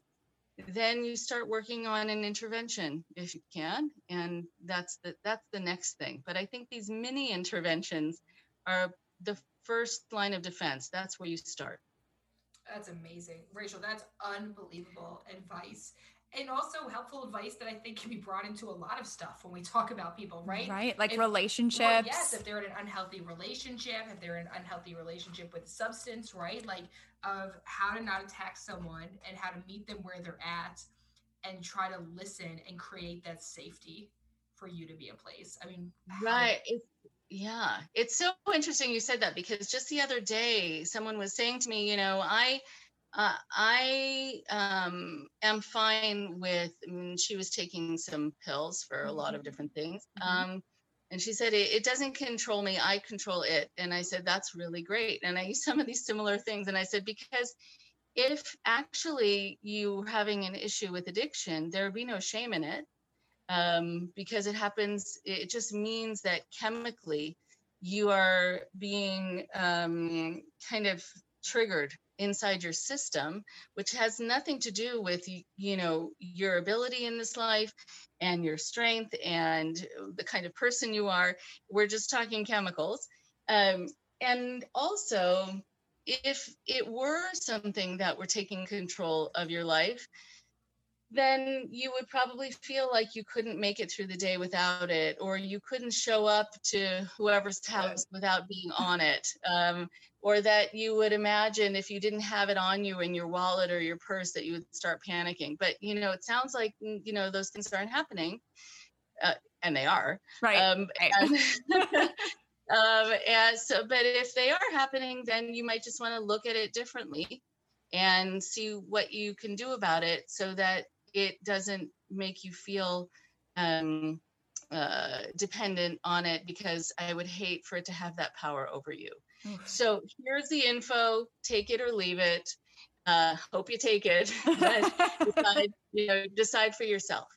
then you start working on an intervention if you can. And that's the next thing. But I think these mini interventions are the first line of defense. That's where you start. That's amazing. Rachel, that's unbelievable advice. And also helpful advice that I think can be brought into a lot of stuff when we talk about people, right? Right, like relationships. Well, yes, if they're in an unhealthy relationship, with substance, right? Like of how to not attack someone and how to meet them where they're at and try to listen and create that safety for you to be a place. I mean, right. Yeah, it's so interesting you said that, because just the other day, someone was saying to me, you know, I am fine with, I mean, she was taking some pills for a lot of different things. And she said, it doesn't control me, I control it. And I said, that's really great. And I use some of these similar things. And I said, because if actually you were having an issue with addiction, there would be no shame in it, because it happens. It just means that chemically you are being kind of triggered inside your system, which has nothing to do with, you know, your ability in this life and your strength and the kind of person you are. We're just talking chemicals. And also, if it were something that were taking control of your life, then you would probably feel like you couldn't make it through the day without it, or you couldn't show up to whoever's house without being on it, or that you would imagine if you didn't have it on you in your wallet or your purse that you would start panicking. But, you know, it sounds like, you know, those things aren't happening, and they are. Right. But if they are happening, then you might just want to look at it differently and see what you can do about it so that it doesn't make you feel dependent on it, because I would hate for it to have that power over you. So here's the info, take it or leave it. Hope you take it, but decide for yourself.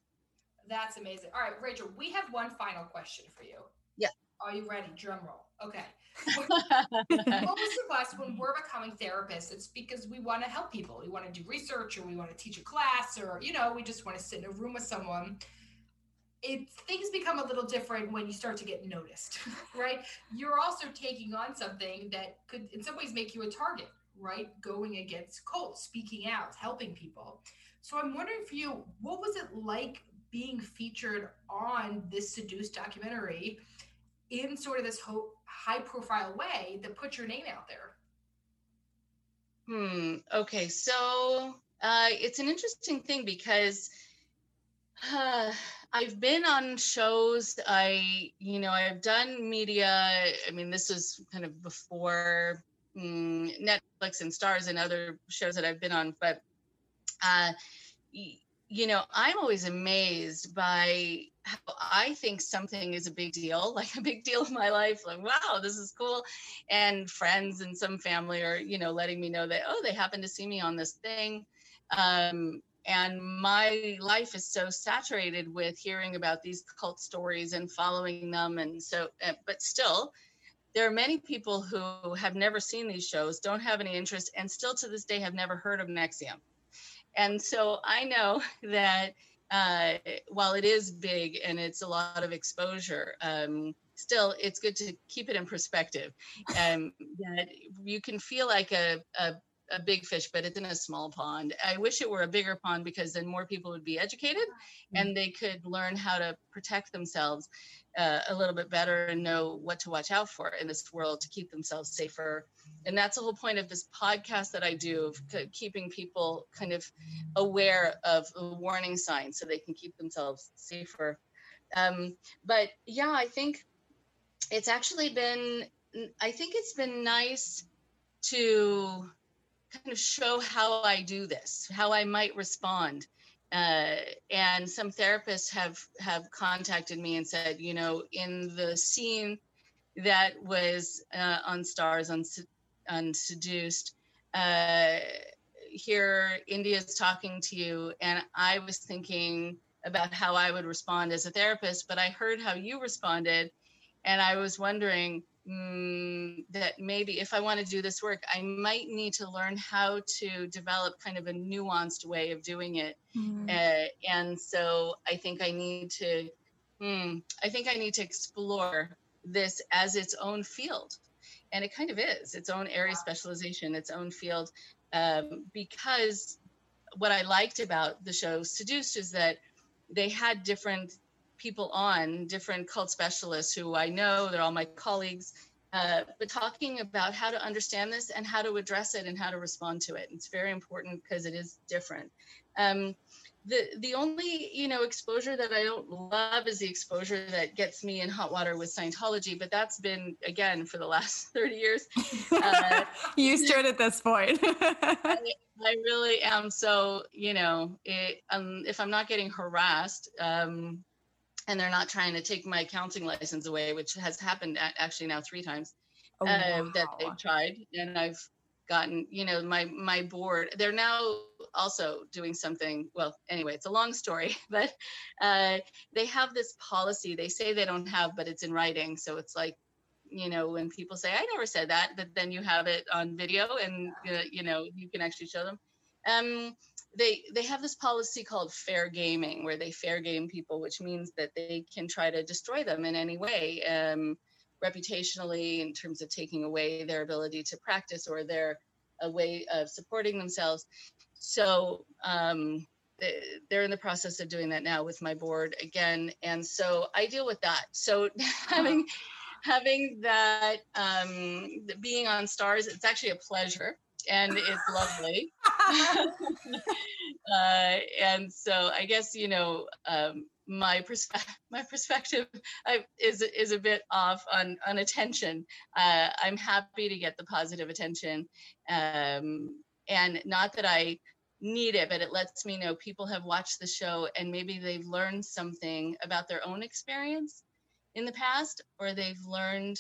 That's amazing. All right, Rachel, we have one final question for you. Yeah. Are you ready? Drum roll. Okay. Most of us, when we're becoming therapists, it's because we want to help people. We want to do research, or we want to teach a class, or, you know, we just want to sit in a room with someone. Things become a little different when you start to get noticed, right? You're also taking on something that could, in some ways, make you a target, right? Going against cults, speaking out, helping people. So I'm wondering for you, what was it like being featured on this Seduced documentary in sort of this high profile way that put your name out there? Okay. So it's an interesting thing because I've been on shows. I've done media. I mean, this was kind of before Netflix and Starz and other shows that I've been on, but I'm always amazed by how I think something is a big deal in my life. Like, wow, this is cool. And friends and some family are, letting me know that, oh, they happened to see me on this thing. And my life is so saturated with hearing about these cult stories and following them. And so, but still, there are many people who have never seen these shows, don't have any interest, and still to this day have never heard of NXIVM. And so I know that while it is big and it's a lot of exposure, still it's good to keep it in perspective. That you can feel like a big fish, but it's in a small pond. I wish it were a bigger pond, because then more people would be educated and they could learn how to protect themselves a little bit better and know what to watch out for in this world to keep themselves safer. And that's the whole point of this podcast that I do, of keeping people kind of aware of warning signs so they can keep themselves safer. But yeah, I think it's been nice to kind of show how I do this, how I might respond. And some therapists have contacted me and said, in the scene that was on Starz, on Seduced, here India's talking to you, and I was thinking about how I would respond as a therapist, but I heard how you responded, and I was wondering that maybe if I want to do this work, I might need to learn how to develop kind of a nuanced way of doing it. Mm-hmm. And so I think I need to explore this as its own field. And it kind of is its own area of specialization, its own field. Because what I liked about the show Seduced is that they had different people on, different cult specialists who I know, they're all my colleagues, but talking about how to understand this and how to address it and how to respond to it. It's very important because it is different. The only, exposure that I don't love is the exposure that gets me in hot water with Scientology, but that's been, again, for the last 30 years. Used to it at this point. I really am. So, if I'm not getting harassed, and they're not trying to take my counseling license away, which has happened actually now 3 times, that they've tried, and I've gotten, my board, they're now also doing something. Well, anyway, it's a long story, but they have this policy they say they don't have, but it's in writing. So it's like, when people say, I never said that, but then you have it on video and, you can actually show them. They have this policy called fair gaming, where they fair game people, which means that they can try to destroy them in any way, reputationally, in terms of taking away their ability to practice or their way of supporting themselves. So they're in the process of doing that now with my board again. And so I deal with that. So having that, being on Starz, it's actually a pleasure and it's lovely. And so I guess, you know, my perspective is a bit off on attention. I'm happy to get the positive attention. And not that I need it, but it lets me know people have watched the show and maybe they've learned something about their own experience in the past, or they've learned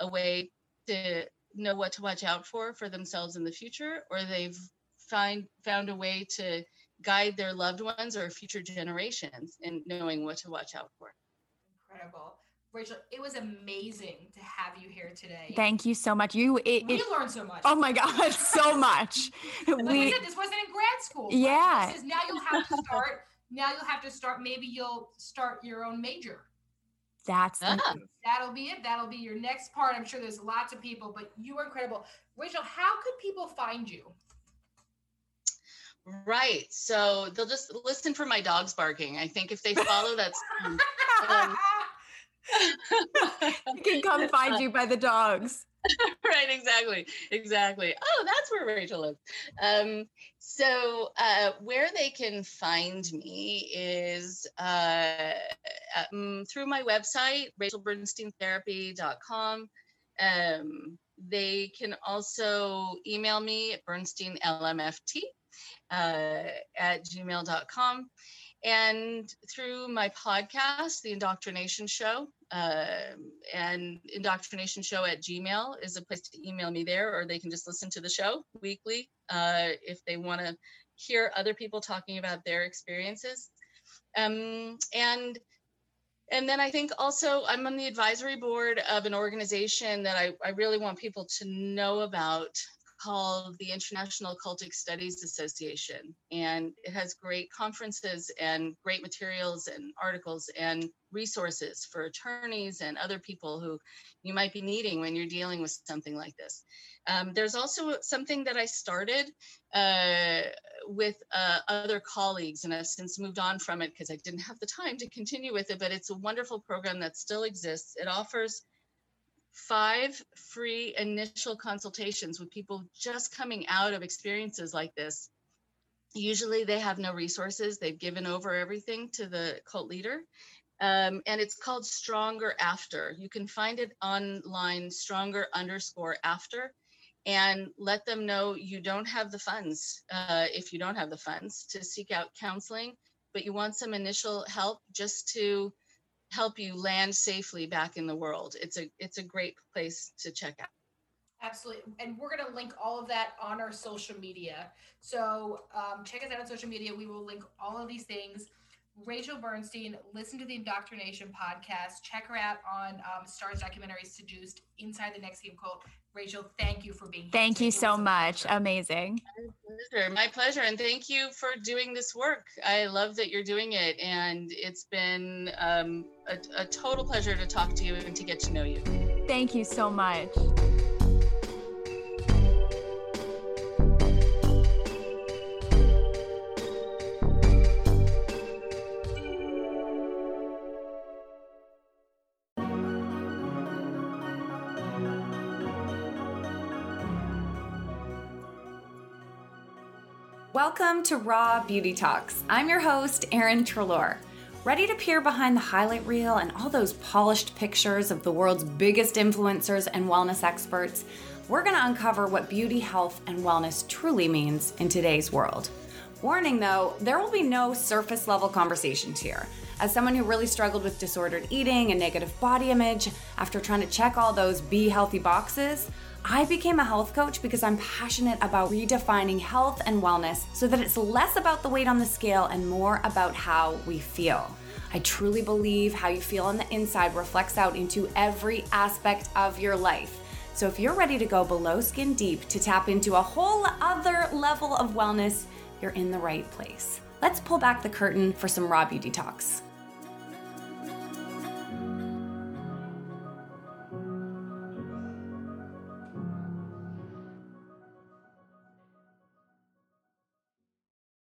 a way to know what to watch out for themselves in the future, or they've found a way to guide their loved ones or future generations in knowing what to watch out for. Incredible. Rachel, it was amazing to have you here today. Thank you so much. We learned so much. Oh my God, so much. Like I said, this wasn't in grad school. Yeah. This is, now you'll have to start, maybe you'll start your own major. That'll be it. That'll be your next part. I'm sure there's lots of people, but you are incredible. Rachel, how could people find you? Right. So they'll just listen for my dogs barking. I think if they follow that. You can come find you by the dogs. Right, exactly. Oh, that's where Rachel lives. So where they can find me is through my website, rachelbernsteintherapy.com. They can also email me at bernsteinlmft@gmail.com. And through my podcast, The Indoctrination Show, and indoctrinationshow@gmail.com is a place to email me there, or they can just listen to the show weekly if they want to hear other people talking about their experiences. And then I think also I'm on the advisory board of an organization that I really want people to know about, called the International Cultic Studies Association, and it has great conferences and great materials and articles and resources for attorneys and other people who you might be needing when you're dealing with something like this. There's also something that I started with other colleagues, and I've since moved on from it because I didn't have the time to continue with it, but it's a wonderful program that still exists. It offers 5 free initial consultations with people just coming out of experiences like this. Usually they have no resources. They've given over everything to the cult leader. And it's called Stronger After. You can find it online, Stronger_After, and let them know you don't have the funds, if you don't have the funds to seek out counseling, but you want some initial help just to help you land safely back in the world. It's a great place to check out. Absolutely. And we're going to link all of that on our social media. So check us out on social media. We will link all of these things. Rachel Bernstein, listen to the Indoctrination podcast. Check her out on Starz documentary, Seduced: Inside the NXIVM Cult. Rachel, thank you for being here. Thank you so much. Amazing. My pleasure. And thank you for doing this work. I love that you're doing it. And it's been a total pleasure to talk to you and to get to know you. Thank you so much. Welcome to Raw Beauty Talks. I'm your host, Erin Treloar. Ready to peer behind the highlight reel and all those polished pictures of the world's biggest influencers and wellness experts? We're going to uncover what beauty, health, and wellness truly means in today's world. Warning though, there will be no surface level conversations here. As someone who really struggled with disordered eating and negative body image, after trying to check all those be healthy boxes, I became a health coach because I'm passionate about redefining health and wellness so that it's less about the weight on the scale and more about how we feel. I truly believe how you feel on the inside reflects out into every aspect of your life. So if you're ready to go below skin deep to tap into a whole other level of wellness, you're in the right place. Let's pull back the curtain for some raw beauty talks.